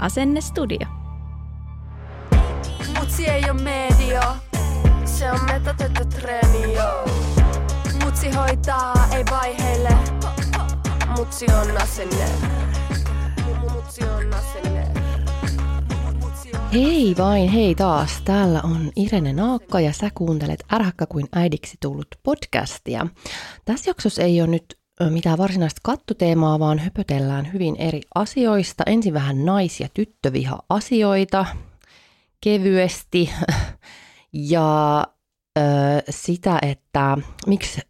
Asennestudio. Mutsi ei oo media, se on metatöitä treeniä. Mutsi hoitaa, ei vaiheile. Mutsi on asenne. Mutsi on asenne. Hei vain, hei taas. Täällä on Irene Naakka ja sä kuuntelet Arhakka kuin äidiksi tullut podcastia. Tässä jaksossa ei ole nyt mitään varsinaista kattoteemaa, vaan höpötellään hyvin eri asioista. Ensin vähän nais- ja tyttöviha-asioita kevyesti ja sitä, että miksi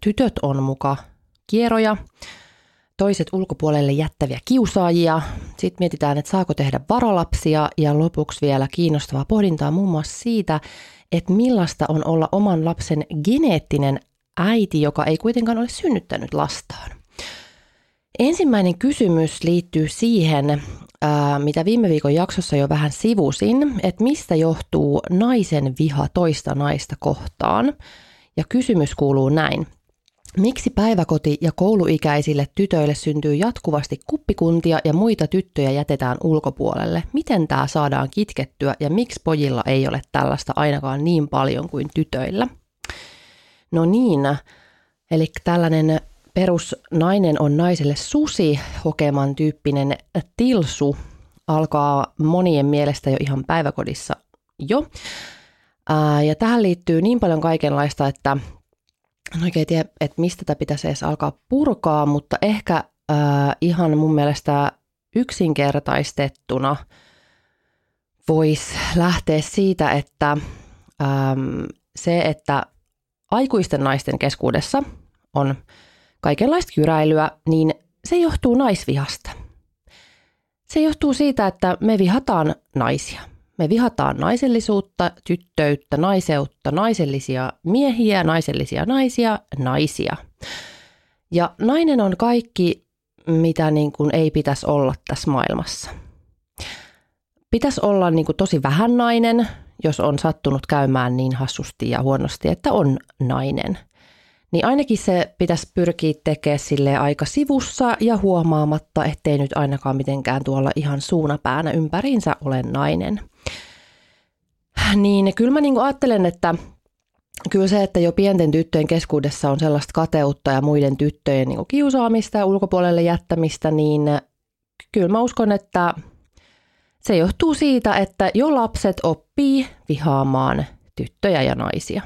tytöt on muka kieroja, toiset ulkopuolelle jättäviä kiusaajia. Sitten mietitään, että saako tehdä varalapsia ja lopuksi vielä kiinnostavaa pohdintaa muun muassa siitä, että millaista on olla oman lapsen geneettinen äiti, joka ei kuitenkaan ole synnyttänyt lastaan. Ensimmäinen kysymys liittyy siihen, mitä viime viikon jaksossa jo vähän sivusin, että mistä johtuu naisen viha toista naista kohtaan. Ja kysymys kuuluu näin. Miksi päiväkoti- ja kouluikäisille tytöille syntyy jatkuvasti kuppikuntia ja muita tyttöjä jätetään ulkopuolelle? Miten tämä saadaan kitkettyä ja miksi pojilla ei ole tällaista ainakaan niin paljon kuin tytöillä? No niin, eli tällainen perusnainen on naiselle susi -hokeman tyyppinen tilsu alkaa monien mielestä jo ihan päiväkodissa jo. Ja tähän liittyy niin paljon kaikenlaista, että en oikein tiedä, että mistä tätä pitäisi edes alkaa purkaa, mutta ehkä ihan mun mielestä yksinkertaistettuna voisi lähteä siitä, että se, että aikuisten naisten keskuudessa on kaikenlaista kyräilyä, niin se johtuu naisvihasta. Se johtuu siitä, että me vihataan naisia. Me vihataan naisellisuutta, tyttöyttä, naiseutta, naisellisia miehiä, naisellisia naisia, naisia. Ja nainen on kaikki, mitä niin kuin ei pitäisi olla tässä maailmassa. Pitäisi olla niin kuin tosi vähän nainen, jos on sattunut käymään niin hassusti ja huonosti, että on nainen. Niin ainakin se pitäisi pyrkiä tekemään silleen aika sivussa ja huomaamatta, ettei nyt ainakaan mitenkään tuolla ihan suunapäänä ympäriinsä ole nainen. Niin kyllä mä niinku ajattelen, että kyllä se, että jo pienten tyttöjen keskuudessa on sellaista kateutta ja muiden tyttöjen niinku kiusaamista ja ulkopuolelle jättämistä, niin kyllä mä uskon, että se johtuu siitä, että jo lapset oppii vihaamaan tyttöjä ja naisia.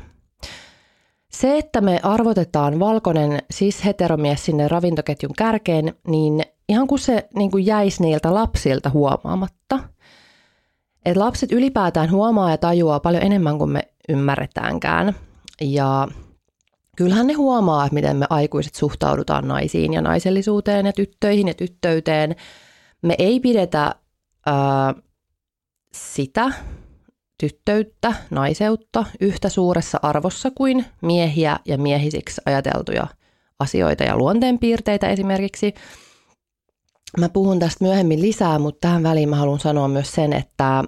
Se, että me arvotetaan valkoinen cis-heteromies sinne ravintoketjun kärkeen, niin ihan kun se niin kuin jäisi niiltä lapsilta huomaamatta. Et lapset ylipäätään huomaa ja tajuaa paljon enemmän kuin me ymmärretäänkään. Ja kyllähän ne huomaa, että miten me aikuiset suhtaudutaan naisiin ja naisellisuuteen ja tyttöihin ja tyttöyteen. Me ei pidetä sitä tyttöyttä, naiseutta yhtä suuressa arvossa kuin miehiä ja miehisiksi ajateltuja asioita ja luonteenpiirteitä esimerkiksi. Mä puhun tästä myöhemmin lisää, mutta tähän väliin mä haluan sanoa myös sen, että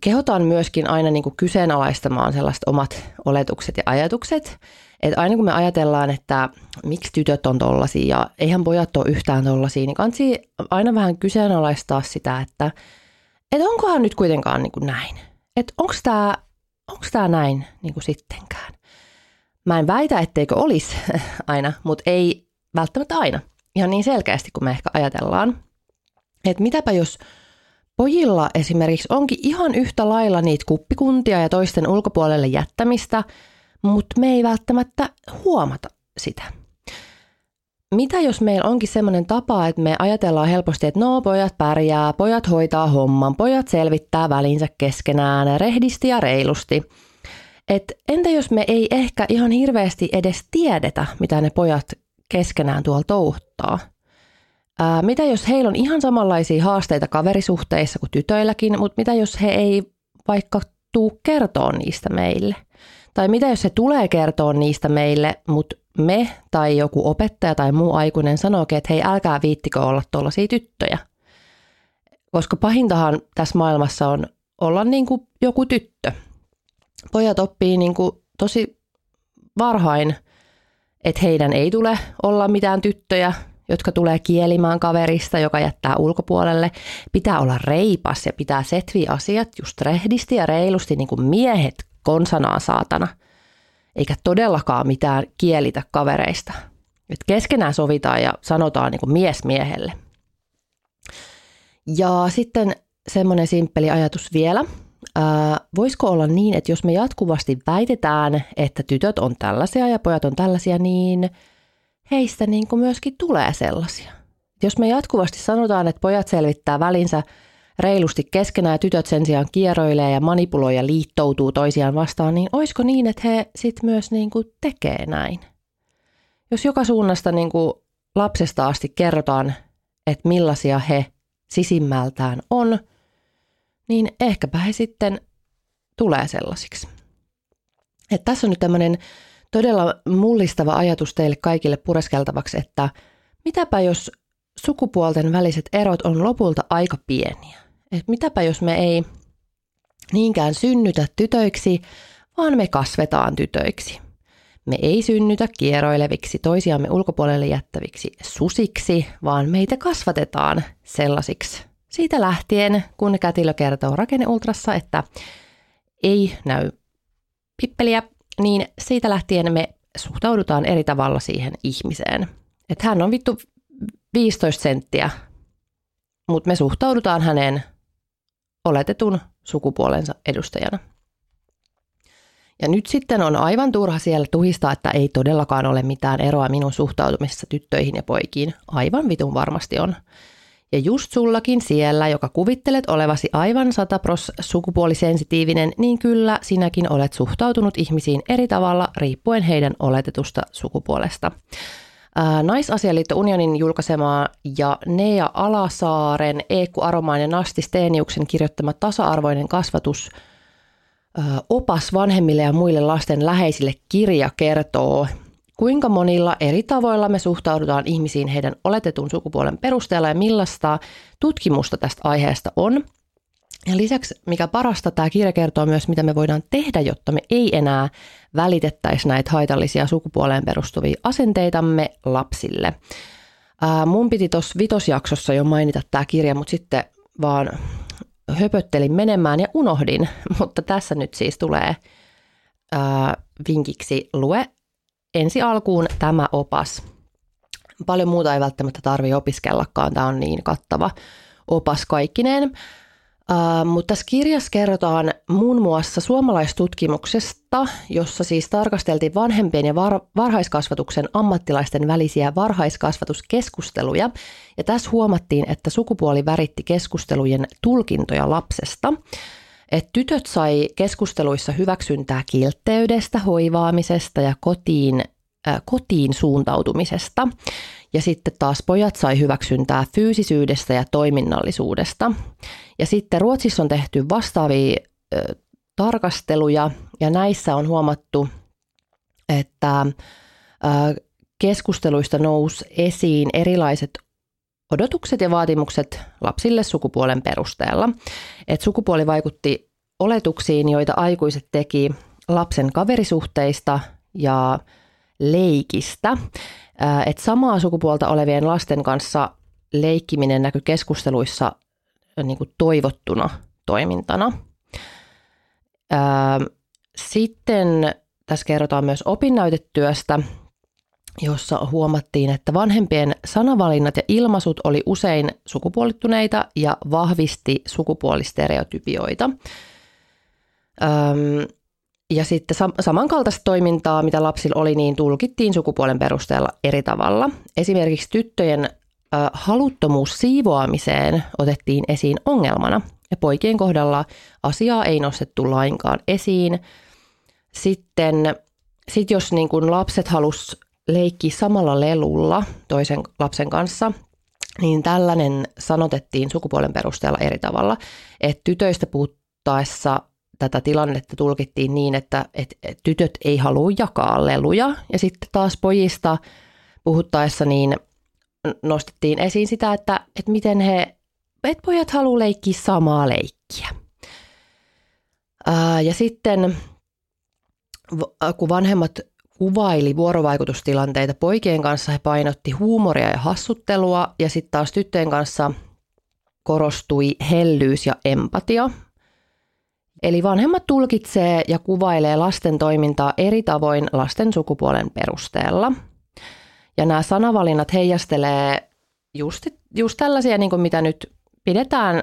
kehotan myöskin aina niin kuin kyseenalaistamaan sellaiset omat oletukset ja ajatukset. Että aina kun me ajatellaan, että miksi tytöt on tollaisia ja eihän pojat ole yhtään tollaisia, niin kansi aina vähän kyseenalaistaa sitä, että onkohan nyt kuitenkaan niin kuin näin. Että onko tämä näin niin kuin sittenkään. Mä en väitä, etteikö olisi aina, mutta ei välttämättä aina. Ihan niin selkeästi, kun me ehkä ajatellaan. Että mitäpä jos Pojilla esimerkiksi onkin ihan yhtä lailla niitä kuppikuntia ja toisten ulkopuolelle jättämistä, mutta me ei välttämättä huomata sitä. Mitä jos meillä onkin semmoinen tapa, että me ajatellaan helposti, että no pojat pärjää, pojat hoitaa homman, pojat selvittää välinsä keskenään rehdisti ja reilusti. Et entä jos me ei ehkä ihan hirveästi edes tiedetä, mitä ne pojat keskenään tuolla touhuttaa? Mitä jos heillä on ihan samanlaisia haasteita kaverisuhteissa kuin tytöilläkin, mutta mitä jos he ei vaikka tuu kertoa niistä meille? Tai mitä jos he tulee kertoa niistä meille, mutta me tai joku opettaja tai muu aikuinen sanookin, että hei älkää viittikö olla tuollaisia tyttöjä. Koska pahintahan tässä maailmassa on olla niin kuin joku tyttö. Pojat oppii niin kuin tosi varhain, että heidän ei tule olla mitään tyttöjä, jotka tulee kielimään kaverista, joka jättää ulkopuolelle. Pitää olla reipas ja pitää setviä asiat just rehdisti ja reilusti niin kuin miehet konsanaan saatana. Eikä todellakaan mitään kielitä kavereista. Et keskenään sovitaan ja sanotaan niin kuin mies miehelle. Ja sitten semmoinen simppeli ajatus vielä. Voisiko olla niin, että jos me jatkuvasti väitetään, että tytöt on tällaisia ja pojat on tällaisia, niin heistä niin kuin myöskin tulee sellaisia. Jos me jatkuvasti sanotaan, että pojat selvittää välinsä reilusti keskenään ja tytöt sen sijaan kieroilee ja manipuloi ja liittoutuu toisiaan vastaan, niin olisiko niin, että he sitten myös niin kuin tekee näin? Jos joka suunnasta niin kuin lapsesta asti kerrotaan, että millaisia he sisimmältään on, niin ehkäpä he sitten tulee sellaisiksi. Et tässä on nyt tämmöinen todella mullistava ajatus teille kaikille pureskeltavaksi, että mitäpä jos sukupuolten väliset erot on lopulta aika pieniä. Et mitäpä jos me ei niinkään synnytä tytöiksi, vaan me kasvetaan tytöiksi. Me ei synnytä kieroileviksi, toisiamme ulkopuolelle jättäviksi susiksi, vaan meitä kasvatetaan sellaisiksi. Siitä lähtien, kun kätilö kertoo Rakenneultrassa, että ei näy pippeliä, niin siitä lähtien me suhtaudutaan eri tavalla siihen ihmiseen. Että hän on vittu 15 senttiä, mutta me suhtaudutaan hänen oletetun sukupuolensa edustajana. Ja nyt sitten on aivan turha siellä tuhistaa, että ei todellakaan ole mitään eroa minun suhtautumisessa tyttöihin ja poikiin. Aivan vitun varmasti on. Ja just sullakin siellä, joka kuvittelet olevasi aivan 100% sukupuolisensitiivinen, niin kyllä sinäkin olet suhtautunut ihmisiin eri tavalla riippuen heidän oletetusta sukupuolesta. Naisasianliitto Unionin julkaisemaa ja Nea Alasaaren, Eekku Aromaan ja Nasti Steeniuksen kirjoittama tasa-arvoinen kasvatus opas vanhemmille ja muille lasten läheisille kirja kertoo, kuinka monilla eri tavoilla me suhtaudutaan ihmisiin heidän oletetun sukupuolen perusteella ja millaista tutkimusta tästä aiheesta on. Ja lisäksi, mikä parasta, tämä kirja kertoo myös, mitä me voidaan tehdä, jotta me ei enää välitettäisi näitä haitallisia sukupuoleen perustuvia asenteitamme lapsille. Mun piti tuossa 5. jaksossa jo mainita tämä kirja, mutta sitten vaan höpöttelin menemään ja unohdin. Mutta tässä nyt siis tulee vinkiksi lue ensi alkuun tämä opas. Paljon muuta ei välttämättä tarvitse opiskellakaan, tämä on niin kattava opas kaikkineen. Mutta tässä kirjassa kerrotaan muun muassa suomalaistutkimuksesta, jossa siis tarkasteltiin vanhempien ja varhaiskasvatuksen ammattilaisten välisiä varhaiskasvatuskeskusteluja. Ja tässä huomattiin, että sukupuoli väritti keskustelujen tulkintoja lapsesta. Et tytöt sai keskusteluissa hyväksyntää kiltteydestä, hoivaamisesta ja kotiin suuntautumisesta. Ja sitten taas pojat sai hyväksyntää fyysisyydestä ja toiminnallisuudesta. Ja sitten Ruotsissa on tehty vastaavia tarkasteluja, ja näissä on huomattu, että keskusteluista nousi esiin erilaiset odotukset ja vaatimukset lapsille sukupuolen perusteella. Et sukupuoli vaikutti oletuksiin, joita aikuiset teki lapsen kaverisuhteista ja leikistä. Et samaa sukupuolta olevien lasten kanssa leikkiminen näkyi keskusteluissa niin kuin toivottuna toimintana. Sitten tässä kerrotaan myös opinnäytetyöstä, jossa huomattiin, että vanhempien sanavalinnat ja ilmaisut oli usein sukupuolittuneita ja vahvisti sukupuolistereotypioita. Ja sitten samankaltaista toimintaa, mitä lapsilla oli, niin tulkittiin sukupuolen perusteella eri tavalla. Esimerkiksi tyttöjen haluttomuus siivoamiseen otettiin esiin ongelmana ja poikien kohdalla asiaa ei nostettu lainkaan esiin. Sitten jos niin kun lapset halusi leikkiä samalla lelulla toisen lapsen kanssa, niin tällainen sanotettiin sukupuolen perusteella eri tavalla. Että tytöistä puhuttaessa tätä tilannetta tulkittiin niin, että tytöt ei halua jakaa leluja. Ja sitten taas pojista puhuttaessa niin nostettiin esiin sitä, että miten että pojat haluaa leikkiä samaa leikkiä. Ja sitten kun vanhemmat kuvaili vuorovaikutustilanteita poikien kanssa, he painotti huumoria ja hassuttelua, ja sitten taas tyttöjen kanssa korostui hellyys ja empatia. Eli vanhemmat tulkitsee ja kuvailee lasten toimintaa eri tavoin lasten sukupuolen perusteella. Ja nämä sanavalinnat heijastelee just tällaisia, niin kuin mitä nyt pidetään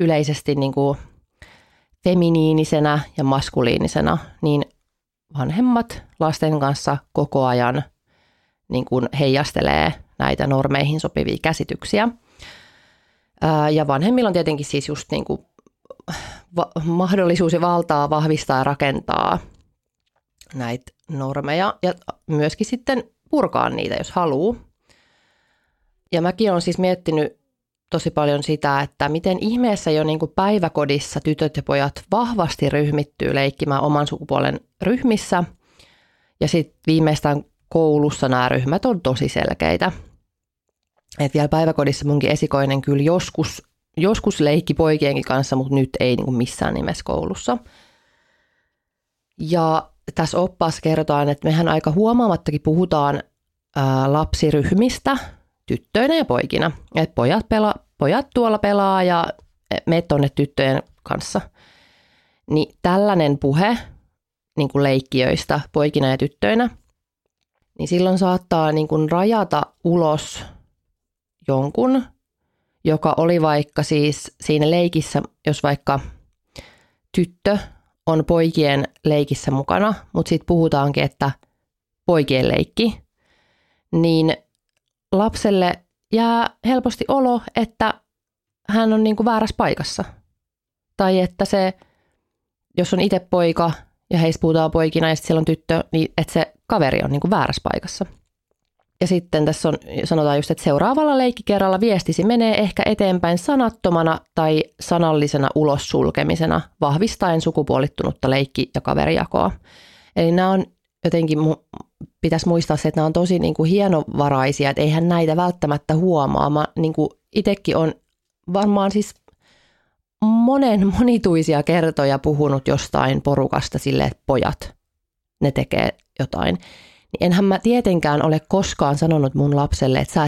yleisesti niin kuin feminiinisenä ja maskuliinisena, niin vanhemmat lasten kanssa koko ajan niin kuin heijastelee näitä normeihin sopivia käsityksiä. Ja vanhemmilla on tietenkin siis just niin kuin mahdollisuus ja valtaa vahvistaa ja rakentaa näitä normeja ja myöskin sitten purkaa niitä, jos haluaa. Ja mäkin olen siis miettinyt tosi paljon sitä, että miten ihmeessä jo niin kuin päiväkodissa tytöt ja pojat vahvasti ryhmittyy leikkimään oman sukupuolen ryhmissä. Ja sitten viimeistään koulussa nämä ryhmät on tosi selkeitä. Et vielä päiväkodissa munkin esikoinen kyllä joskus leikki poikienkin kanssa, mutta nyt ei niin kuin missään nimessä koulussa. Ja tässä oppaassa kerrotaan, että mehän aika huomaamattakin puhutaan lapsiryhmistä tyttöinä ja poikina. Että pojat tuolla pelaa ja me tonne tyttöjen kanssa. Niin tällainen puhe niin kuin leikkiöistä poikina ja tyttöinä, niin silloin saattaa niin kuin rajata ulos jonkun, joka oli vaikka siis siinä leikissä, jos vaikka tyttö on poikien leikissä mukana, mutta sitten puhutaankin, että poikien leikki, niin lapselle jää helposti olo, että hän on niin kuin väärässä paikassa. Tai että se, jos on itse poika ja heissä puhutaan poikina ja sitten siellä on tyttö, niin että se kaveri on niin kuin väärässä paikassa. Ja sitten tässä on, sanotaan just, että seuraavalla leikkikerralla viestisi menee ehkä eteenpäin sanattomana tai sanallisena ulos sulkemisena, vahvistaen sukupuolittunutta leikki- ja kaverijakoa. Eli nämä on jotenkin, pitäisi muistaa se, että nämä on tosi niin kuin hienovaraisia, että eihän näitä välttämättä huomaa. Mä niin kuin itsekin olen varmaan siis monituisia kertoja puhunut jostain porukasta silleen, että pojat, ne tekee jotain. Enhän mä tietenkään ole koskaan sanonut mun lapselle, että sä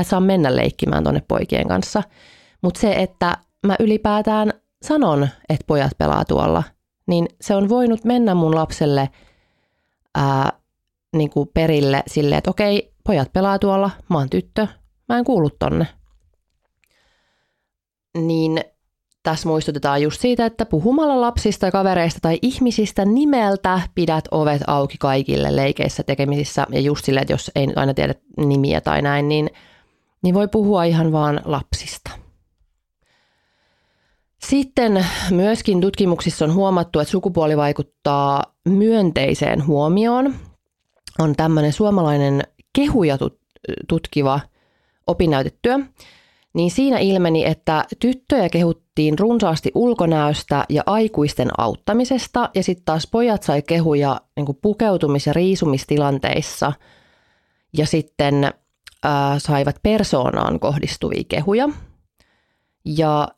et saa mennä leikkimään tonne poikien kanssa. Mutta se, että mä ylipäätään sanon, että pojat pelaa tuolla, niin se on voinut mennä mun lapselle niin kuin perille silleen, että okei, pojat pelaa tuolla, mä oon tyttö, mä en kuulu tonne. Niin tässä muistutetaan just siitä, että puhumalla lapsista, kavereista tai ihmisistä nimeltä pidät ovet auki kaikille leikeissä, tekemisissä. Ja just silleen, että jos ei nyt aina tiedä nimiä tai näin, niin voi puhua ihan vaan lapsista. Sitten myöskin tutkimuksissa on huomattu, että sukupuoli vaikuttaa myönteiseen huomioon. On tämmöinen suomalainen kehuja tutkiva opinnäytetyö. Niin siinä ilmeni, että tyttöjä kehuttiin runsaasti ulkonäöstä ja aikuisten auttamisesta, ja sitten taas pojat sai kehuja niin kuin pukeutumis- ja riisumistilanteissa, ja sitten saivat persoonaan kohdistuvia kehuja. Ja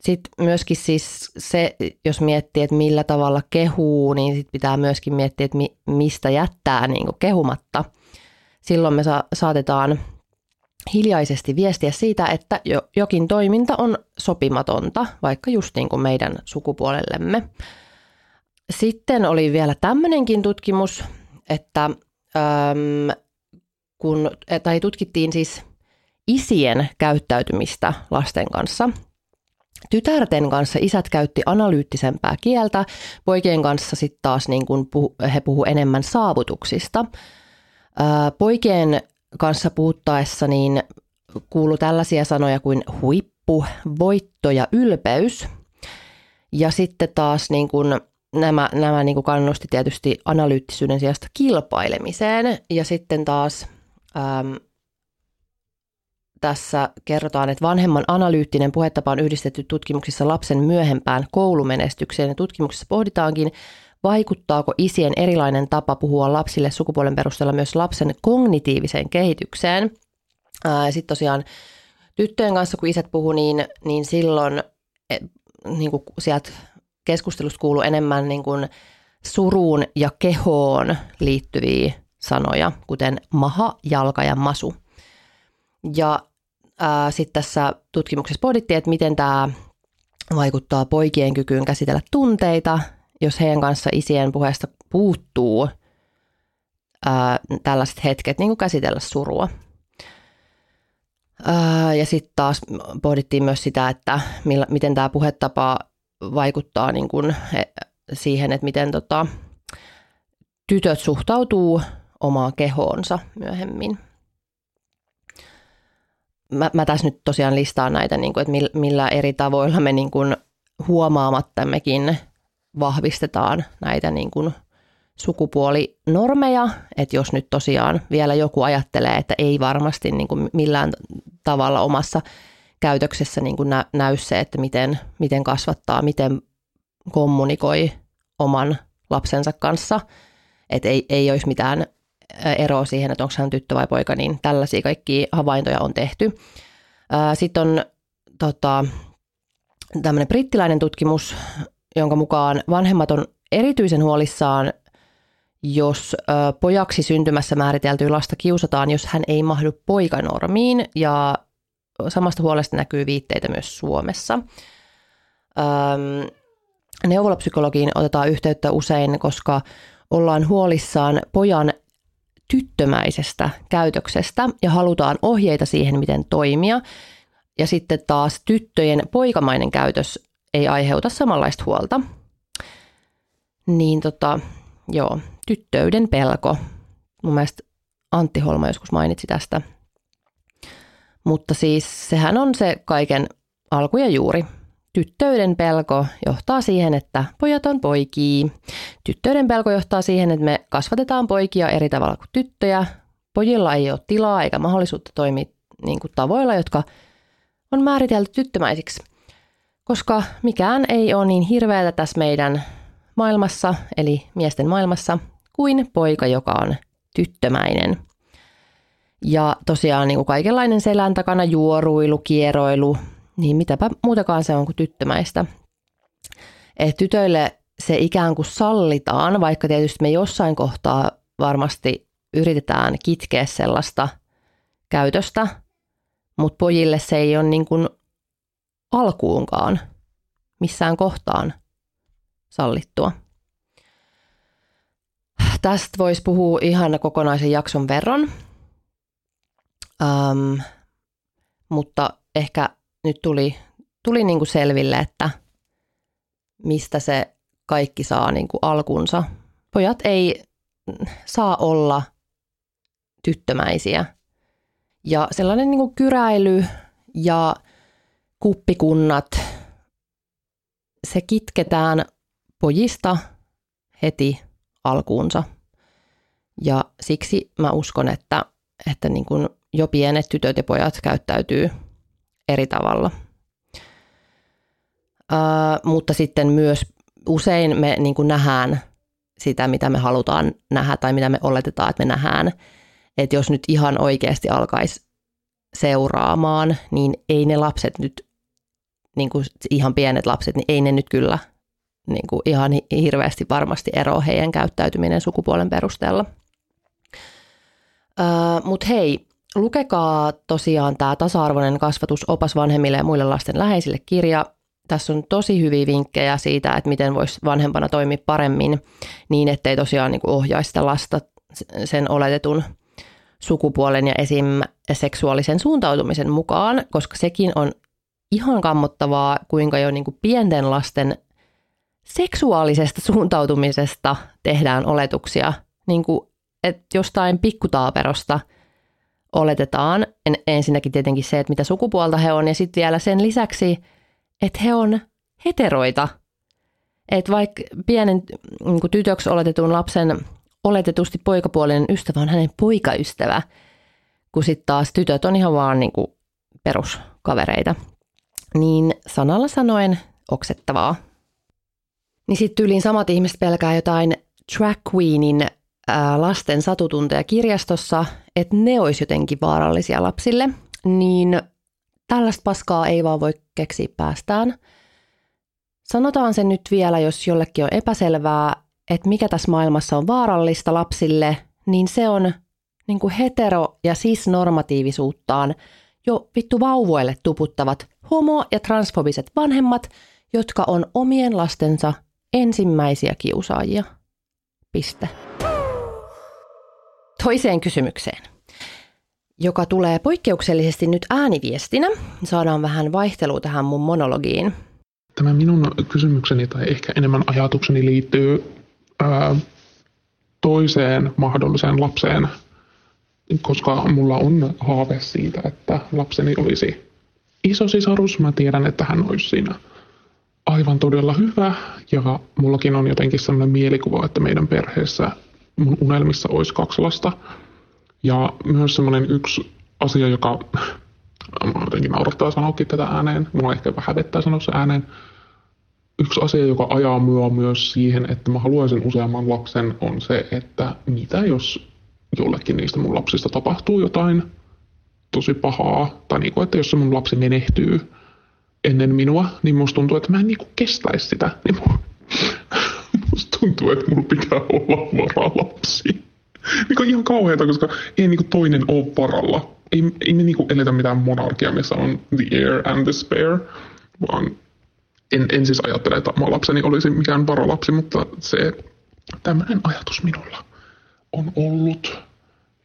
sitten myöskin siis se, jos miettii, että millä tavalla kehuu, niin sitten pitää myöskin miettiä, että mistä jättää niin kuin kehumatta. Silloin me saatetaan hiljaisesti viestiä siitä, että jokin toiminta on sopimatonta, vaikka just niin kuin meidän sukupuolellemme. Sitten oli vielä tämmöinenkin tutkimus, että kun tutkittiin siis isien käyttäytymistä lasten kanssa. Tytärten kanssa isät käytti analyyttisempää kieltä, poikien kanssa sitten taas niin kun he puhuivat enemmän saavutuksista. Poikien kanssa puhuttaessa niin kuului tällaisia sanoja kuin huippu, voitto ja ylpeys. Ja sitten taas niin kun nämä niin kun kannusti tietysti analyyttisyyden sijasta kilpailemiseen. Ja sitten taas tässä kerrotaan, että vanhemman analyyttinen puhetapa on yhdistetty tutkimuksissa lapsen myöhempään koulumenestykseen. Ja tutkimuksessa pohditaankin, vaikuttaako isien erilainen tapa puhua lapsille sukupuolen perusteella myös lapsen kognitiiviseen kehitykseen. Sitten tosiaan tyttöjen kanssa, kun isät puhuu, niin silloin niin kuin sieltä keskustelusta kuuluu enemmän niin kuin suruun ja kehoon liittyviä sanoja, kuten maha, jalka ja masu. Ja sitten tässä tutkimuksessa pohdittiin, että miten tämä vaikuttaa poikien kykyyn käsitellä tunteita, jos heidän kanssa isien puheesta puuttuu tällaiset hetket, niin kuin käsitellä surua. Ja sitten taas pohdittiin myös sitä, että miten tämä puhetapa vaikuttaa niin kuin siihen, että miten tytöt suhtautuu omaan kehoonsa myöhemmin. Mä tässä nyt tosiaan listaan näitä, niin kuin, että millä eri tavoilla me niin kuin huomaamattammekin vahvistetaan näitä niin kuin sukupuolinormeja. Että jos nyt tosiaan vielä joku ajattelee, että ei varmasti niin kuin millään tavalla omassa käytöksessä niin kuin näy se, että miten kasvattaa, miten kommunikoi oman lapsensa kanssa. Että ei olisi mitään eroa siihen, että onko hän tyttö vai poika, niin tällaisia kaikkia havaintoja on tehty. Sitten on tämmöinen brittiläinen tutkimus, jonka mukaan vanhemmat on erityisen huolissaan, jos pojaksi syntymässä määriteltyä lasta kiusataan, jos hän ei mahdu poikanormiin, ja samasta huolesta näkyy viitteitä myös Suomessa. Neuvolapsykologiin otetaan yhteyttä usein, koska ollaan huolissaan pojan tyttömäisestä käytöksestä ja halutaan ohjeita siihen, miten toimia. Ja sitten taas tyttöjen poikamainen käytös ei aiheuta samanlaista huolta. Niin tyttöyden pelko. Mun mielestä Antti Holma joskus mainitsi tästä. Mutta siis sehän on se kaiken alku ja juuri. Tyttöyden pelko johtaa siihen, että pojat on poikia. Tyttöyden pelko johtaa siihen, että me kasvatetaan poikia eri tavalla kuin tyttöjä. Pojilla ei ole tilaa eikä mahdollisuutta toimia niin kuin tavoilla, jotka on määritelty tyttömäisiksi. Koska mikään ei ole niin hirveätä tässä meidän maailmassa, eli miesten maailmassa, kuin poika, joka on tyttömäinen. Ja tosiaan niin kuin kaikenlainen selän takana juoruilu, kieroilu, niin mitäpä muutakaan se on kuin tyttömäistä. Et tytöille se ikään kuin sallitaan, vaikka tietysti me jossain kohtaa varmasti yritetään kitkeä sellaista käytöstä, mutta pojille se ei ole niin kuin alkuunkaan missään kohtaan sallittua. Tästä voisi puhua ihan kokonaisen jakson verran, mutta ehkä nyt tuli niin kuin selville, että mistä se kaikki saa niin kuin alkunsa. Pojat ei saa olla tyttömäisiä. Ja sellainen niin kuin kyräily ja kuppikunnat, se kitketään pojista heti alkuunsa. Ja siksi mä uskon, että niin kuin jo pienet tytöt ja pojat käyttäytyy eri tavalla. Mutta sitten myös usein me niin kuin nähdään sitä, mitä me halutaan nähdä tai mitä me oletetaan, että me nähdään. Että jos nyt ihan oikeasti alkaisi seuraamaan, niin ei ne lapset nyt, niin kuin ihan pienet lapset, niin ei ne nyt kyllä niin kuin ihan hirveästi varmasti eroa heidän käyttäytyminen sukupuolen perusteella. Mutta hei, lukekaa tosiaan tämä tasa-arvoinen kasvatusopas vanhemmille ja muille lasten läheisille kirja. Tässä on tosi hyviä vinkkejä siitä, että miten voisi vanhempana toimia paremmin niin, ettei tosiaan niin kuin ohjaisi sitä lasta sen oletetun sukupuolen ja esim. Seksuaalisen suuntautumisen mukaan, koska sekin on ihan kammottavaa, kuinka jo niin kuin pienten lasten seksuaalisesta suuntautumisesta tehdään oletuksia. Niin kuin, että jostain pikkutaaperosta oletetaan ensinnäkin tietenkin se, että mitä sukupuolta he on, ja sitten vielä sen lisäksi, että he on heteroita. Että vaikka pienen niin kuin tytöksi oletetun lapsen oletetusti poikapuolinen ystävä on hänen poikaystävä, kun sitten taas tytöt on ihan vaan niin kuin peruskavereita. Niin sanalla sanoen oksettavaa. Niin sitten yliin samat ihmiset pelkää jotain drag queenin lasten satutunteja kirjastossa, että ne olisi jotenkin vaarallisia lapsille. Niin tällaista paskaa ei vaan voi keksiä päästään. Sanotaan se nyt vielä, jos jollekin on epäselvää, että mikä tässä maailmassa on vaarallista lapsille, niin se on niin kuin hetero- ja cis-normatiivisuuttaan jo vittu vauvoille tuputtavat homo- ja transfobiset vanhemmat, jotka on omien lastensa ensimmäisiä kiusaajia. Piste. Toiseen kysymykseen, joka tulee poikkeuksellisesti nyt ääniviestinä. Saadaan vähän vaihtelua tähän mun monologiin. Tämä minun kysymykseni tai ehkä enemmän ajatukseni liittyy toiseen mahdolliseen lapseen, koska mulla on haave siitä, että lapseni olisi isosisarus. Mä tiedän, että hän olisi siinä aivan todella hyvä ja mullakin on jotenkin sellainen mielikuva, että meidän perheessä mun unelmissa olisi kaksi lasta. Ja myös sellainen yksi asia, joka jotenkin naurattaa sanoakin tätä ääneen. Mulla ehkä hävettää sanoa se ääneen. Yksi asia, joka ajaa minua myös siihen, että mä haluaisin useamman lapsen, on se, että mitä jos jollekin niistä mun lapsista tapahtuu jotain tosi pahaa, tai niin kuin, että jos se mun lapsi menehtyy ennen minua, niin musta tuntuu, että mä en niin kuin kestäisi sitä. Musta tuntuu, että mulla pitää olla varalapsi. Mikä on ihan kauheata, koska ei niin kuin toinen ole varalla. Ei me niinku eletä mitään monarkia, missä on the heir and the spare, vaan en siis ajattele, että oma lapseni olisi mikään varalapsi, mutta se tämmöinen ajatus minulla on ollut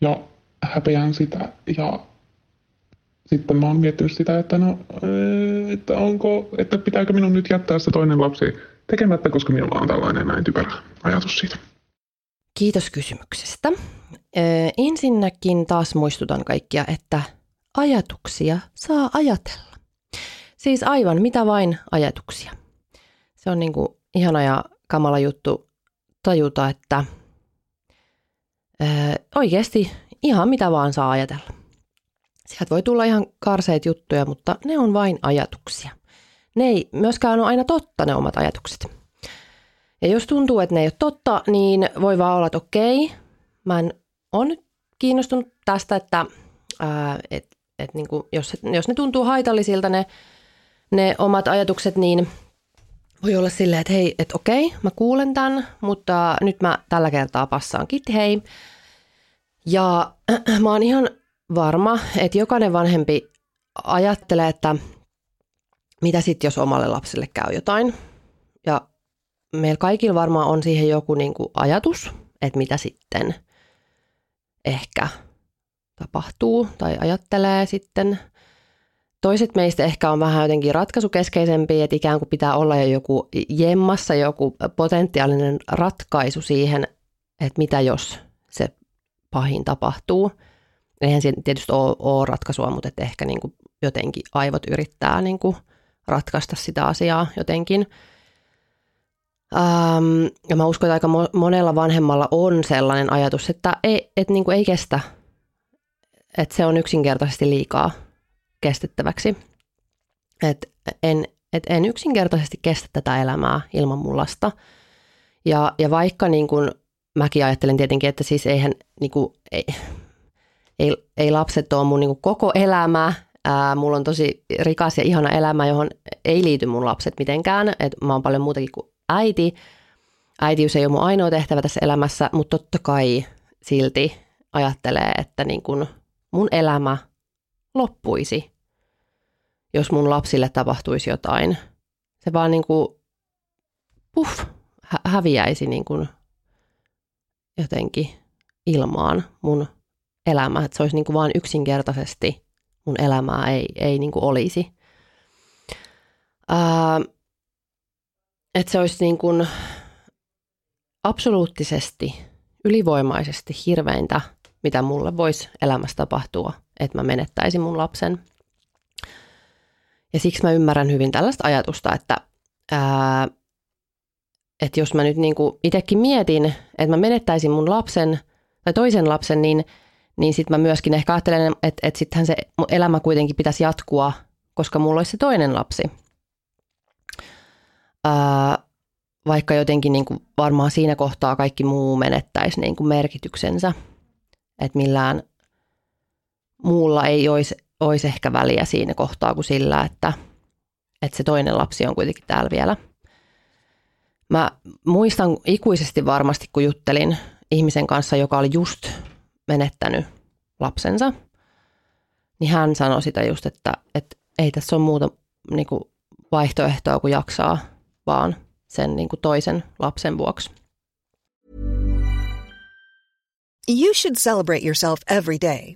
ja häpeän sitä. Ja sitten mä oon miettinyt sitä, että no, että pitääkö minun nyt jättää se toinen lapsi tekemättä, koska minulla on tällainen näin typerä ajatus siitä. Kiitos kysymyksestä. Ensinnäkin taas muistutan kaikkia, että ajatuksia saa ajatella. Siis aivan mitä vain ajatuksia. Se on niin kuin ihana ja kamala juttu tajuta, että oikeasti ihan mitä vaan saa ajatella. Sieltä voi tulla ihan karseet juttuja, mutta ne on vain ajatuksia. Ne ei myöskään ole aina totta ne omat ajatukset. Ja jos tuntuu, että ne ei ole totta, niin voi vaan olla, että okei, mä en ole nyt kiinnostunut tästä, että niin kuin, jos ne tuntuu haitallisilta ne omat ajatukset, niin voi olla silleen, että hei, että okei, mä kuulen tämän, mutta nyt mä tällä kertaa passaan kiitti, hei. Ja mä oon ihan varma, että jokainen vanhempi ajattelee, että mitä sitten, jos omalle lapselle käy jotain. Ja meillä kaikilla varmaan on siihen joku niin kuin ajatus, että mitä sitten ehkä tapahtuu tai ajattelee sitten. Toiset meistä ehkä on vähän jotenkin ratkaisukeskeisempiä, että ikään kuin pitää olla jo joku jemmassa, joku potentiaalinen ratkaisu siihen, että mitä jos se pahin tapahtuu. Eihän siinä tietysti ole ratkaisua, mutta että ehkä niin kuin jotenkin aivot yrittää niin kuin ratkaista sitä asiaa jotenkin. Ja mä uskon, että aika monella vanhemmalla on sellainen ajatus, että ei kestä, että se on yksinkertaisesti liikaa kestettäväksi. En yksinkertaisesti kestä tätä elämää ilman mun lasta. Ja vaikka niin kun, mäkin ajattelen tietenkin, että siis eihän, niin kun, ei lapset ole mun niin kun koko elämää. Mulla on tosi rikas ja ihana elämä, johon ei liity mun lapset mitenkään. Et mä oon paljon muutakin kuin äiti. Äitiys ei ole mun ainoa tehtävä tässä elämässä, mutta totta kai silti ajattelee, että niin kun mun elämä loppuisi, jos mun lapsille tapahtuisi jotain. Se vaan niin kun, häviäisi niin kun jotenkin ilmaan mun elämä. Että se olisi niin kuin vaan yksinkertaisesti mun elämää ei niin kuin olisi. Että se olisi niin kuin absoluuttisesti, ylivoimaisesti hirveintä, mitä mulle voisi elämässä tapahtua, että mä menettäisin mun lapsen. Ja siksi mä ymmärrän hyvin tällaista ajatusta, että jos mä nyt niin kuin itsekin mietin, että mä menettäisin mun lapsen tai toisen lapsen, niin sitten mä myöskin ehkä ajattelen, että sittenhän se elämä kuitenkin pitäisi jatkua, koska mulla olisi se toinen lapsi. Vaikka jotenkin niin kuin varmaan siinä kohtaa kaikki muu menettäisi niin kuin merkityksensä. Että millään muulla ei olisi ehkä väliä siinä kohtaa kuin sillä, että se toinen lapsi on kuitenkin täällä vielä. Mä muistan ikuisesti varmasti, kun juttelin ihmisen kanssa, joka oli just menettänyt lapsensa, niin hän sanoi sitä just, että ei tässä ole muuta niin kuin vaihtoehtoa kuin jaksaa, vaan sen niin kuin toisen lapsen vuoksi. You should celebrate yourself every day,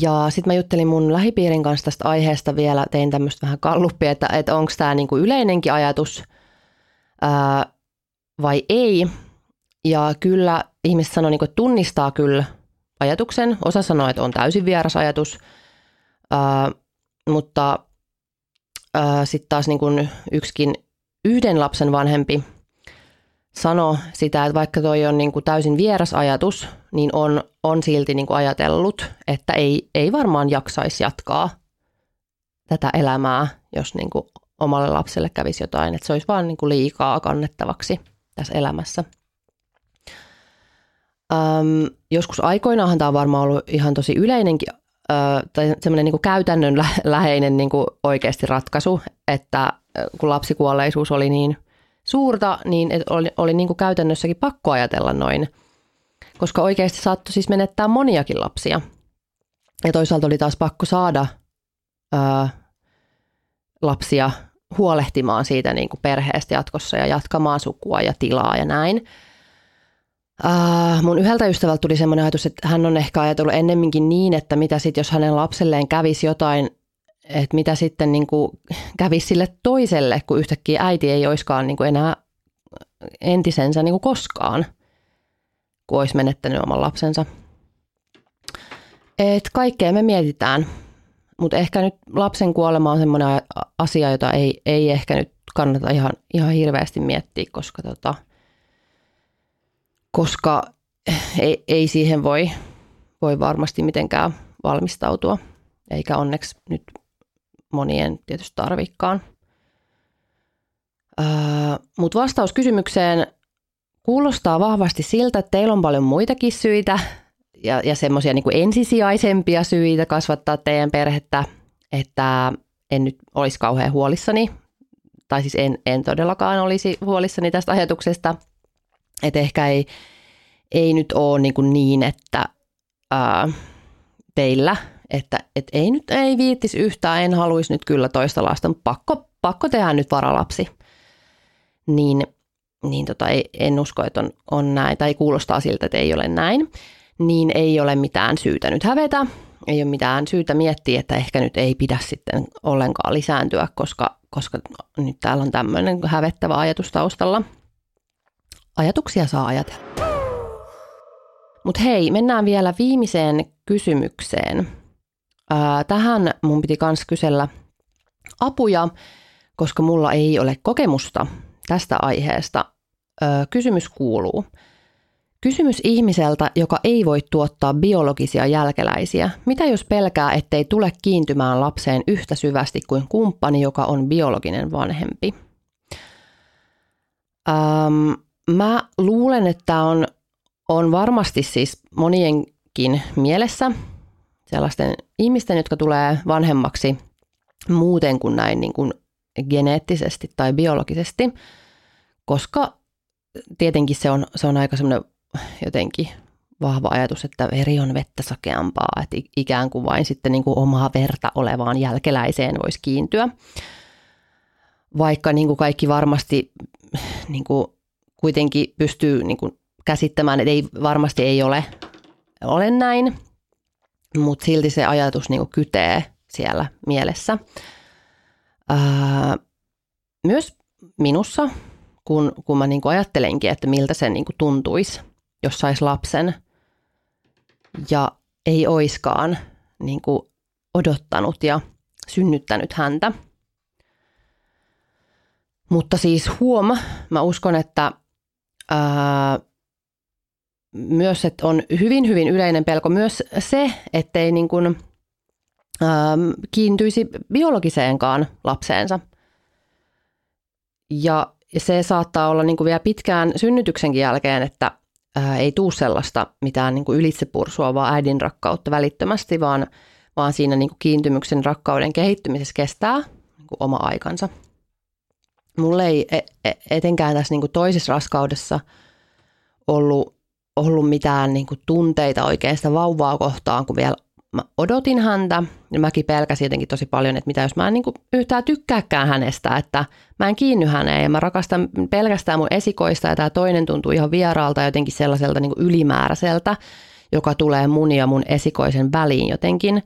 Ja sitten mä juttelin mun lähipiirin kanssa tästä aiheesta vielä, tein tämmöistä vähän kalluppia, että onko tämä niinku yleinenkin ajatus vai ei. Ja kyllä ihmiset sanoo, niinku, että tunnistaa kyllä ajatuksen. Osa sanoo, että on täysin vieras ajatus, mutta sitten taas niinku yksikin yhden lapsen vanhempi sanoi sitä, että vaikka toi on niinku täysin vieras ajatus, niin on silti niinku ajatellut, että ei varmaan jaksaisi jatkaa tätä elämää, jos niinku omalle lapselle kävisi jotain. Että se olisi vaan niinku liikaa kannettavaksi tässä elämässä. Joskus aikoinaanhan tämä on varmaan ollut ihan tosi yleinenkin, tai semmoinen niinku käytännönläheinen niinku oikeasti ratkaisu, että kun lapsikuolleisuus oli niin suurta, niin oli niin kuin käytännössäkin pakko ajatella noin, koska oikeasti saattoi siis menettää moniakin lapsia. Ja toisaalta oli taas pakko saada lapsia huolehtimaan siitä niin kuin perheestä jatkossa ja jatkamaan sukua ja tilaa ja näin. Mun yhdeltä ystävältä tuli semmoinen ajatus, että hän on ehkä ajatellut ennemminkin niin, että mitä sitten, jos hänen lapselleen kävisi jotain, että mitä sitten niin kuin kävisi sille toiselle, kun yhtäkkiä äiti ei olisikaan niin kuin enää entisensä niin kuin koskaan, kun olisi menettänyt oman lapsensa. Et kaikkea me mietitään, mutta ehkä nyt lapsen kuolema on semmoinen asia, jota ei ehkä nyt kannata ihan hirveästi miettiä, koska ei siihen voi varmasti mitenkään valmistautua, eikä onneksi nyt monien tietysti tarvikkaan. Mutta vastaus kysymykseen kuulostaa vahvasti siltä, että teillä on paljon muitakin syitä ja semmoisia niinku ensisijaisempia syitä kasvattaa teidän perhettä, että en nyt olisi kauhean huolissani, tai siis en todellakaan olisi huolissani tästä ajatuksesta, että ehkä ei, ei nyt ole niin että teillä, että ei nyt ei viittis yhtään, en haluaisi nyt kyllä toista lasta, mutta pakko tehdä nyt varalapsi. En usko, että on näin, tai kuulostaa siltä, että ei ole näin, niin ei ole mitään syytä nyt hävetä, ei ole mitään syytä miettiä, että ehkä nyt ei pidä sitten ollenkaan lisääntyä, koska nyt täällä on tämmöinen hävettävä ajatus taustalla. Ajatuksia saa ajatella. Mutta hei, mennään vielä viimeiseen kysymykseen. Tähän mun piti myös kysellä apuja, koska mulla ei ole kokemusta tästä aiheesta. Kysymys kuuluu. Kysymys ihmiseltä, joka ei voi tuottaa biologisia jälkeläisiä. Mitä jos pelkää, ettei tule kiintymään lapseen yhtä syvästi kuin kumppani, joka on biologinen vanhempi? Mä luulen, että tämä on varmasti siis monienkin mielessä sellaisten ihmisten, jotka tulee vanhemmaksi muuten kuin näin niin kuin geneettisesti tai biologisesti, koska tietenkin se on aika semmoinen jotenkin vahva ajatus, että veri on vettä sakeampaa, että ikään kuin vain sitten niin kuin omaa verta olevaan jälkeläiseen voisi kiintyä. Vaikka niin kuin kaikki varmasti niin kuin kuitenkin pystyy niin kuin käsittämään, että varmasti ei ole näin, mutta silti se ajatus niin kuin kytee siellä mielessä. Myös minussa, kun mä niin kuin ajattelenkin, että miltä se niin kuin tuntuisi, jos sais lapsen ja ei oiskaan niin kuin odottanut ja synnyttänyt häntä. Mutta siis mä uskon, että myös että on hyvin, hyvin yleinen pelko myös se, ettei niin kuin kiintyisi biologiseenkaan lapseensa. Ja se saattaa olla niin kuin vielä pitkään synnytyksenkin jälkeen, että ei tule sellaista mitään niin kuin ylitsepursua, vaan äidin rakkautta välittömästi, vaan siinä niin kuin kiintymyksen rakkauden kehittymisessä kestää niin kuin oma aikansa. Mulla ei etenkään tässä niin kuin toisessa raskaudessa ollut mitään niin kuin tunteita oikein sitä vauvaa kohtaan, kun vielä mä odotin häntä, ja mäkin pelkäsin jotenkin tosi paljon, että mitä jos mä en niin kuin yhtään tykkääkään hänestä, että mä en kiinny häneen ja mä rakastan pelkästään mun esikoista ja tämä toinen tuntuu ihan vieraalta jotenkin sellaiselta niin kuin ylimääräiseltä, joka tulee mun ja mun esikoisen väliin jotenkin.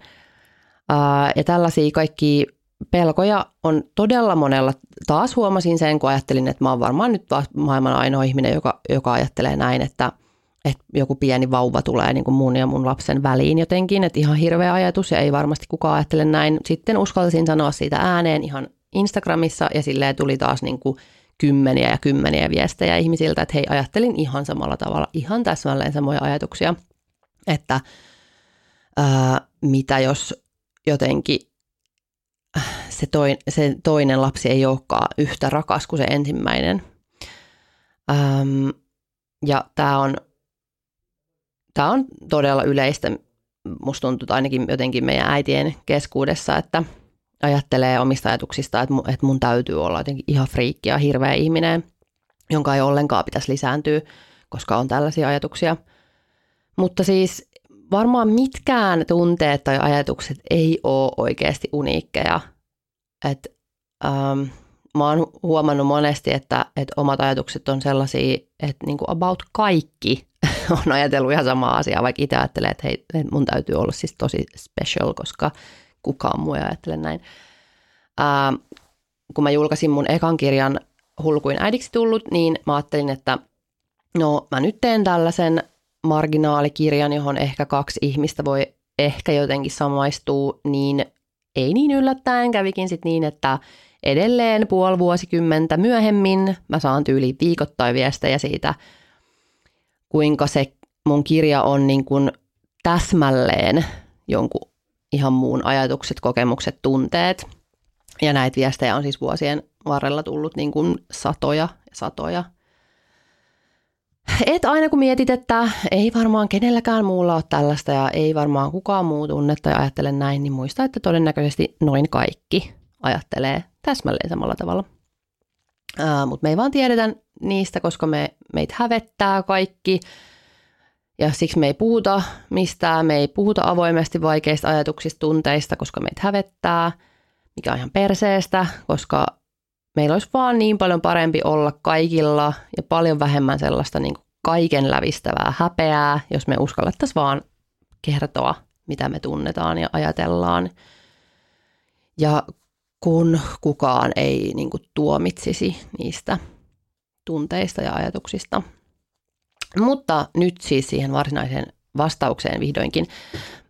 Ja tällaisia kaikkia pelkoja on todella monella. Taas huomasin sen, kun ajattelin, että mä oon varmaan nyt maailman ainoa ihminen, joka ajattelee näin, että joku pieni vauva tulee niin kuin mun ja mun lapsen väliin jotenkin, että ihan hirveä ajatus ja ei varmasti kukaan ajattele näin. Sitten uskalsin sanoa siitä ääneen ihan Instagramissa ja silleen tuli taas niin kuin kymmeniä ja kymmeniä viestejä ihmisiltä, että hei, ajattelin ihan samalla tavalla, ihan täsmälleen samoja ajatuksia, että mitä jos jotenkin se toinen lapsi ei olekaan yhtä rakas kuin se ensimmäinen. Ja tämä on todella yleistä, musta tuntuu ainakin jotenkin meidän äitien keskuudessa, että ajattelee omista ajatuksista, että mun täytyy olla jotenkin ihan friikki ja hirveä ihminen, jonka ei ollenkaan pitäisi lisääntyä, koska on tällaisia ajatuksia. Mutta siis varmaan mitkään tunteet tai ajatukset ei ole oikeasti uniikkeja. Mä oon huomannut monesti, että omat ajatukset on sellaisia, että niinku about kaikki on ajatellut ihan samaa asiaa, vaikka itse ajattelee, että hei, mun täytyy olla siis tosi special, koska kukaan muu ei ajattele näin. Kun mä julkaisin mun ekan kirjan Hulkuin äidiksi tullut, niin mä ajattelin, että no mä nyt teen tällaisen marginaalikirjan, johon ehkä kaksi ihmistä voi ehkä jotenkin samaistua, niin ei niin yllättäen kävikin sitten niin, että edelleen puoli vuosikymmentä myöhemmin mä saan tyyliin viikoittain viestejä siitä, kuinka se mun kirja on niin kuin täsmälleen jonkun ihan muun ajatukset, kokemukset, tunteet. Ja näitä viestejä on siis vuosien varrella tullut niin kuin satoja. Et aina kun mietit, että ei varmaan kenelläkään muulla ole tällaista ja ei varmaan kukaan muu tunnetta ja ajattele näin, niin muista, että todennäköisesti noin kaikki ajattelee täsmälleen samalla tavalla. Mutta me ei vaan tiedetä niistä, koska meitä hävettää kaikki. Ja siksi me ei puhuta mistään, me ei puhuta avoimesti vaikeista ajatuksista, tunteista, koska meitä hävettää, mikä on ihan perseestä, koska meillä olisi vaan niin paljon parempi olla kaikilla ja paljon vähemmän sellaista niin kuin kaiken lävistävää häpeää, jos me uskallettaisiin vaan kertoa, mitä me tunnetaan ja ajatellaan. Ja kun kukaan ei niin kuin tuomitsisi niistä tunteista ja ajatuksista. Mutta nyt siis siihen varsinaiseen vastaukseen vihdoinkin.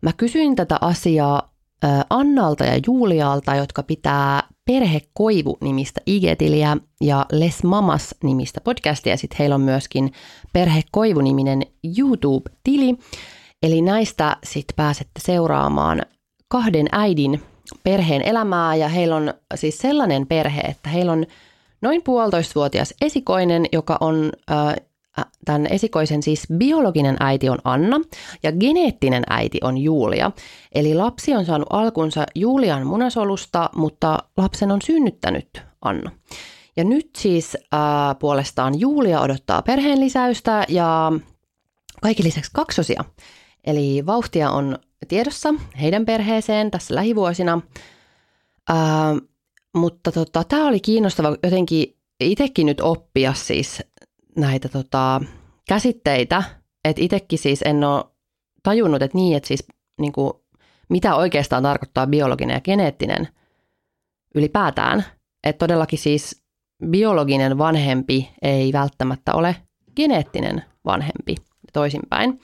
Mä kysyin tätä asiaa Annalta ja Julialta, jotka pitää Perhekoivu-nimistä IG-tiliä ja Les Mamas-nimistä podcastia. Sitten heillä on myöskin Perhekoivu-niminen YouTube-tili. Eli näistä sitten pääsette seuraamaan kahden äidin perheen elämää. Ja heillä on siis sellainen perhe, että heillä on noin 1,5-vuotias esikoinen, joka on... Tämän esikoisen siis biologinen äiti on Anna ja geneettinen äiti on Julia. Eli lapsi on saanut alkunsa Julian munasolusta, mutta lapsen on synnyttänyt Anna. Ja nyt siis puolestaan Julia odottaa perheen lisäystä ja kaiken lisäksi kaksosia. Eli vauhtia on tiedossa heidän perheeseen tässä lähivuosina. Mutta tämä oli kiinnostava jotenkin itsekin nyt oppia siis näitä käsitteitä, että itsekin siis en ole tajunnut, että niin, että siis niin kuin, mitä oikeastaan tarkoittaa biologinen ja geneettinen ylipäätään. Että todellakin siis biologinen vanhempi ei välttämättä ole geneettinen vanhempi toisinpäin.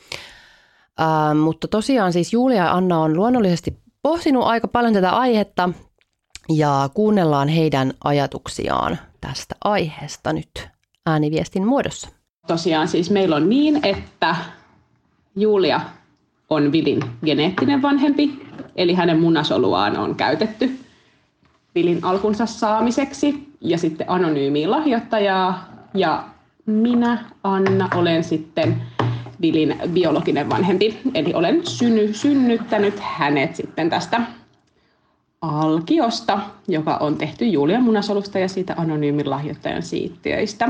Mutta tosiaan siis Julia ja Anna on luonnollisesti pohtinut aika paljon tätä aihetta ja kuunnellaan heidän ajatuksiaan tästä aiheesta nyt ääniviestin muodossa. Tosiaan siis meillä on niin, että Julia on Vilin geneettinen vanhempi, eli hänen munasoluaan on käytetty Vilin alkunsa saamiseksi ja sitten anonyymiä lahjoittajaa. Ja minä, Anna, olen sitten Vilin biologinen vanhempi, eli olen synnyttänyt hänet sitten tästä alkiosta, joka on tehty Julian munasolusta ja siitä anonyymin lahjoittajan siittiöistä.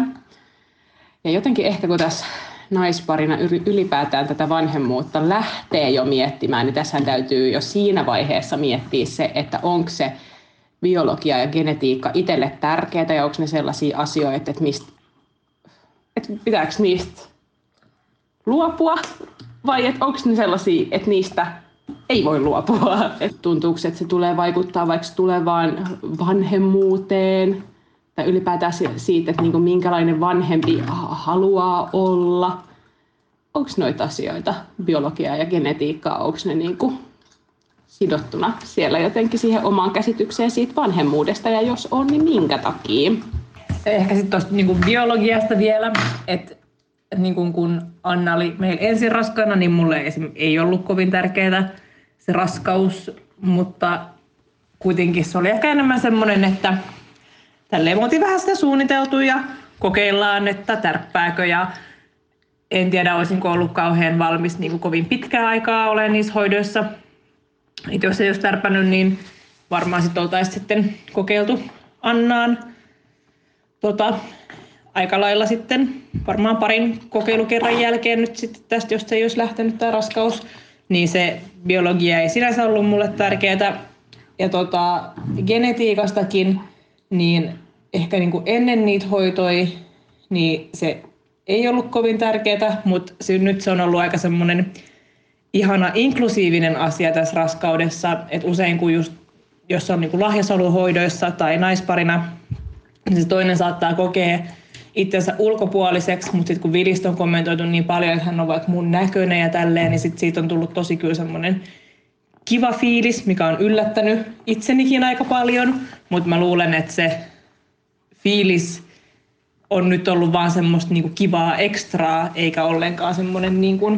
Ja jotenkin ehkä kun tässä naisparina ylipäätään tätä vanhemmuutta lähtee jo miettimään, niin tässähän täytyy jo siinä vaiheessa miettiä se, että onko se biologia ja genetiikka itselle tärkeää ja onko ne sellaisia asioita, että pitääkö niistä luopua vai että onko ne sellaisia, että niistä ei voi luopua. Et tuntuuko, että se tulee vaikuttaa vaikka tulevaan vanhemmuuteen tai ylipäätään siitä, että niinku minkälainen vanhempi haluaa olla. Onko noita asioita, biologiaa ja genetiikkaa, onko ne niinku sidottuna siellä jotenkin siihen omaan käsitykseen siitä vanhemmuudesta ja jos on, niin minkä takia? Ehkä sitten tuosta niinku biologiasta vielä, että niin kun Anna oli meillä ensin raskaana, niin mulle ei ollut kovin tärkeää se raskaus, mutta kuitenkin se oli ehkä enemmän semmoinen, että tälleen me oltiin vähän sitä suunniteltu ja kokeillaan, että tärppääkö ja en tiedä, olisinko ollut kauhean valmis niin kuin kovin pitkää aikaa olemaan niissä hoidoissa. Et jos ei olisi tärpännyt, niin varmaan sit oltaisiin sitten kokeiltu Annaan aika lailla sitten varmaan parin kokeilukerran jälkeen nyt sitten tästä, jos ei olisi lähtenyt tämä raskaus, niin se biologia ei sinänsä ollut mulle tärkeää. Ja genetiikastakin, niin ehkä niin kuin ennen niitä hoitoja, niin se ei ollut kovin tärkeää, mutta nyt se on ollut aika semmoinen ihana inklusiivinen asia tässä raskaudessa, että usein kun just, jos on niin kuin lahjasoluhoidoissa tai naisparina, niin se toinen saattaa kokea itsensä ulkopuoliseksi, mutta sitten kun Vilistä on kommentoitu niin paljon, että hän on vaikka mun näköinen ja tälleen, niin sitten siitä on tullut tosi kyllä semmoinen kiva fiilis, mikä on yllättänyt itsenikin aika paljon, mutta mä luulen, että se fiilis on nyt ollut vaan semmoista niinku kivaa ekstraa, eikä ollenkaan semmoinen niinku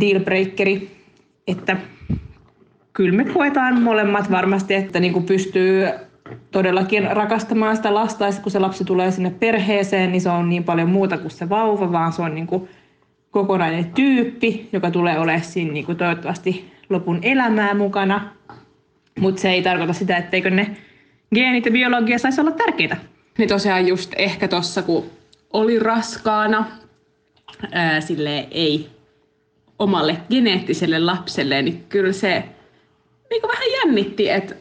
dealbreakeri, että kyllä me koetaan molemmat varmasti, että niinku pystyy todellakin rakastamaan sitä lasta, ja kun se lapsi tulee sinne perheeseen, niin se on niin paljon muuta kuin se vauva, vaan se on niin kuin kokonainen tyyppi, joka tulee olemaan siinä niin kuin toivottavasti lopun elämää mukana. Mutta se ei tarkoita sitä, etteikö ne geenit ja biologia saisi olla tärkeitä. Niin tosiaan just ehkä tuossa, kun oli raskaana, silleen ei omalle geneettiselle lapselle, niin kyllä se niin kuin vähän jännitti, että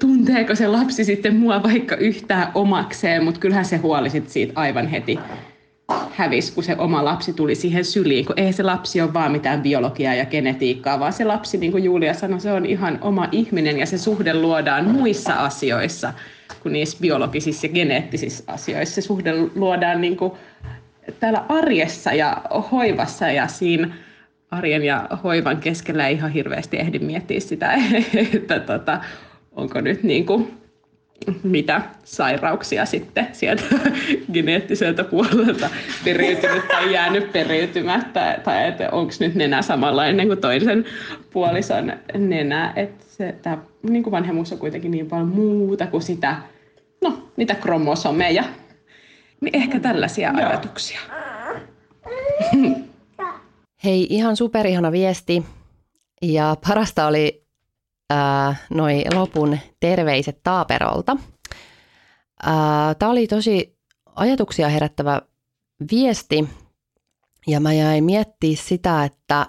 tunteeko se lapsi sitten mua vaikka yhtään omakseen, mutta kyllähän se huoli siitä aivan heti hävisi, kun se oma lapsi tuli siihen syliin, kun ei se lapsi ole vaan mitään biologiaa ja genetiikkaa, vaan se lapsi, niin kuin Julia sanoi, se on ihan oma ihminen ja se suhde luodaan muissa asioissa kuin niissä biologisissa ja geneettisissä asioissa. Se suhde luodaan niin kuin täällä arjessa ja hoivassa ja siinä arjen ja hoivan keskellä ei ihan hirveästi ehdi miettiä sitä, että onko nyt niin kuin mitä sairauksia sitten sieltä geneettiseltä puolelta periytynyt tai jäänyt periytymättä, tai että onko nyt nenä samanlainen kuin toisen puolison nenä. Että niin vanhemmuus on kuitenkin niin paljon muuta kuin sitä, niitä kromosomeja. Niin ehkä tällaisia ajatuksia. Hei, ihan superihana viesti. Ja parasta oli noi lopun terveiset Taaperolta. Tämä oli tosi ajatuksia herättävä viesti ja mä jäin miettimään sitä, että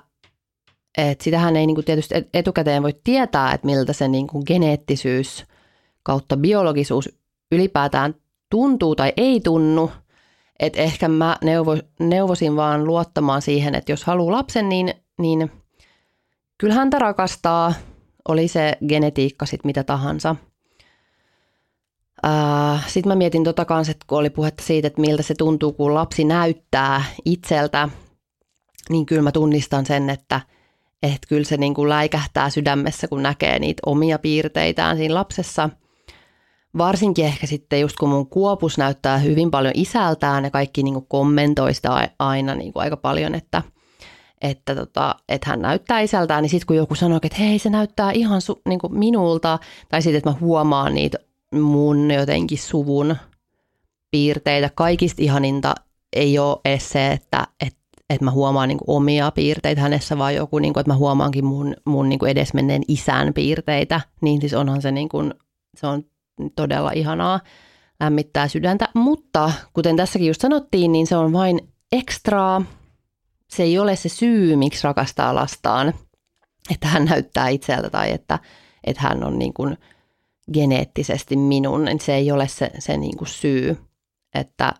sitähän ei niinku tietysti etukäteen voi tietää, että miltä se niinku geneettisyys kautta biologisuus ylipäätään tuntuu tai ei tunnu. Et ehkä mä neuvosin vaan luottamaan siihen, että jos haluaa lapsen, niin kyllä häntä rakastaa. Oli se genetiikka sitten mitä tahansa. Sitten mä mietin tota kanssa, että kun oli puhetta siitä, että miltä se tuntuu, kun lapsi näyttää itseltä, niin kyllä mä tunnistan sen, että kyllä se niin kuin läikähtää sydämessä, kun näkee niitä omia piirteitään siinä lapsessa. Varsinkin ehkä sitten just kun mun kuopus näyttää hyvin paljon isältään ja kaikki niin kuin kommentoi sitä aina niin kuin aika paljon, että hän näyttää isältään, niin sitten kun joku sanoo, että hei, se näyttää ihan niin kuin minulta, tai sitten, että mä huomaan niitä mun jotenkin suvun piirteitä. Kaikista ihaninta ei ole edes se, että mä huomaan niin kuin omia piirteitä hänessä, vaan joku, niin kuin, että mä huomaankin mun niin kuin edesmenneen isän piirteitä, niin siis onhan se, niin kuin, se on todella ihanaa, lämmittää sydäntä. Mutta kuten tässäkin just sanottiin, niin se on vain ekstraa. Se ei ole se syy, miksi rakastaa lastaan, että hän näyttää itseltä tai että hän on niin kuin geneettisesti minun. Se ei ole se niin kuin syy, että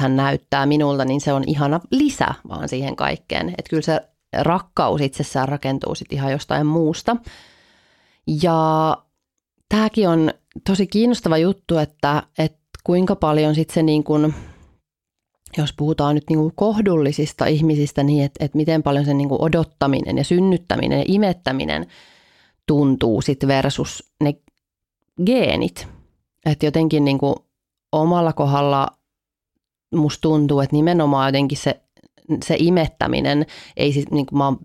hän näyttää minulta, niin se on ihana lisä vaan siihen kaikkeen. Että kyllä se rakkaus itsessään rakentuu sitten ihan jostain muusta. Ja tämäkin on tosi kiinnostava juttu, että kuinka paljon sitten se niin kuin, jos puhutaan nyt niinku kohdullisista ihmisistä, niin että miten paljon sen niinku odottaminen ja synnyttäminen ja imettäminen tuntuu sit versus ne geenit. Että jotenkin niinku omalla kohdalla musta tuntuu, että nimenomaan jotenkin se imettäminen, ei siis niinku mä oon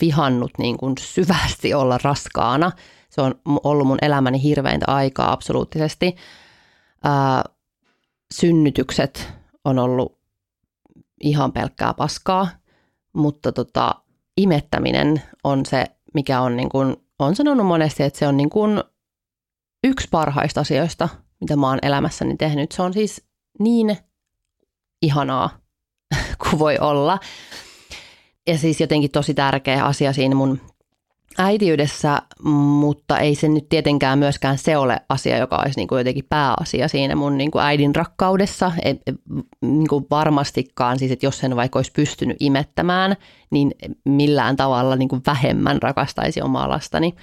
vihannut niinku syvästi olla raskaana. Se on ollut mun elämäni hirveintä aikaa absoluuttisesti. Synnytykset on ollut ihan pelkkää paskaa, mutta imettäminen on se, mikä on, niin kuin, on sanonut monesti, että se on niin kuin yksi parhaista asioista, mitä mä oon elämässäni tehnyt. Se on siis niin ihanaa kuin voi olla. Ja siis jotenkin tosi tärkeä asia siinä mun äitiydessä, mutta ei se nyt tietenkään myöskään se ole asia, joka olisi niin kuin jotenkin pääasia siinä mun niin kuin äidin rakkaudessa. Niin kuin varmastikaan, siis että jos sen vaikka olisi pystynyt imettämään, niin millään tavalla niin kuin vähemmän rakastaisi omaa lastani.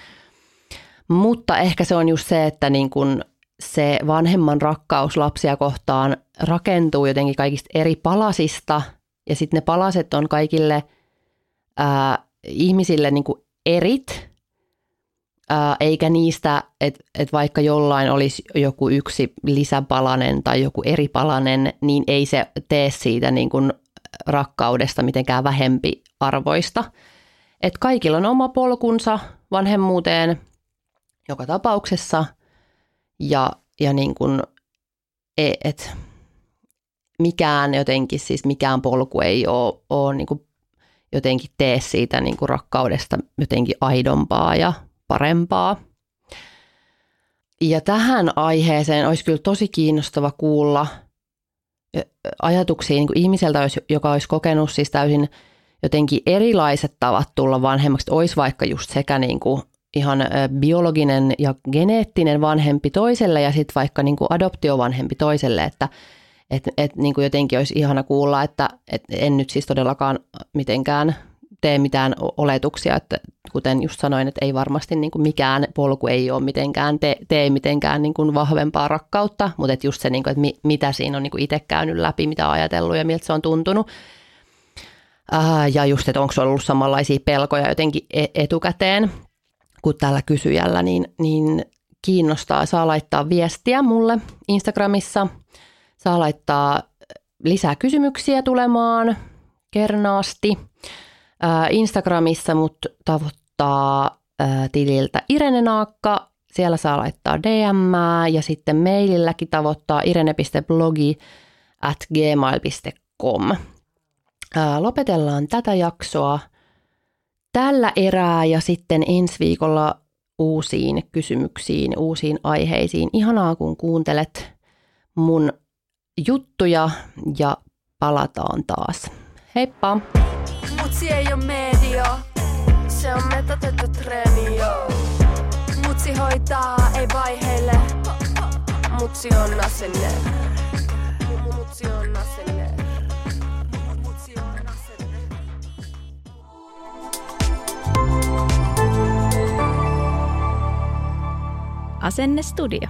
Mutta ehkä se on just se, että niin kuin se vanhemman rakkaus lapsia kohtaan rakentuu jotenkin kaikista eri palasista, ja sitten ne palaset on kaikille ihmisille niin kuin erit, eikä niistä, että vaikka jollain olisi joku yksi lisäpalanen tai joku eri palanen, niin ei se tee siitä niin kuin rakkaudesta mitenkään vähempi arvoista. Että kaikilla on oma polkunsa vanhemmuuteen joka tapauksessa ja niin kuin, että mikään jotenkin, siis mikään polku ei ole niin kuin jotenkin tee siitä niin kuin rakkaudesta jotenkin aidompaa ja parempaa. Ja tähän aiheeseen olisi kyllä tosi kiinnostava kuulla ajatuksia niin kuin ihmiseltä, joka olisi kokenut siis täysin jotenkin erilaiset tavat tulla vanhemmaksi, että olisi vaikka just sekä niin kuin ihan biologinen ja geneettinen vanhempi toiselle ja sitten vaikka niin kuin adoptiovanhempi toiselle, että niin kuin jotenkin olisi ihana kuulla, että en nyt siis todellakaan mitenkään tee mitään oletuksia, että kuten just sanoin, että ei varmasti niin kuin mikään polku ei ole mitenkään, tee mitenkään niin kuin vahvempaa rakkautta, mutta että just se, niin kuin, että mitä siinä on niin kuin itse käynyt läpi, mitä ajatellut ja miltä se on tuntunut. Ja just, että onko se ollut samanlaisia pelkoja jotenkin etukäteen kuin tällä kysyjällä, niin kiinnostaa. Saa laittaa viestiä mulle Instagramissa, saa laittaa lisää kysymyksiä tulemaan kernaasti. Instagramissa mut tavoittaa tililtä Irene Naakka, siellä saa laittaa DM:ää ja sitten maililläkin tavoittaa irene.blogi@gmail.com. Lopetellaan tätä jaksoa tällä erää ja sitten ensi viikolla uusiin kysymyksiin, uusiin aiheisiin. Ihanaa kun kuuntelet mun juttuja ja palataan taas. Heippa! Mutsi ei oo media, se on metatötä treeniä. Mutsi hoitaa, ei vaiheile. Mutsi on asenne. Mutsi on asenne. Mutsi on asenne. Asenne Studio.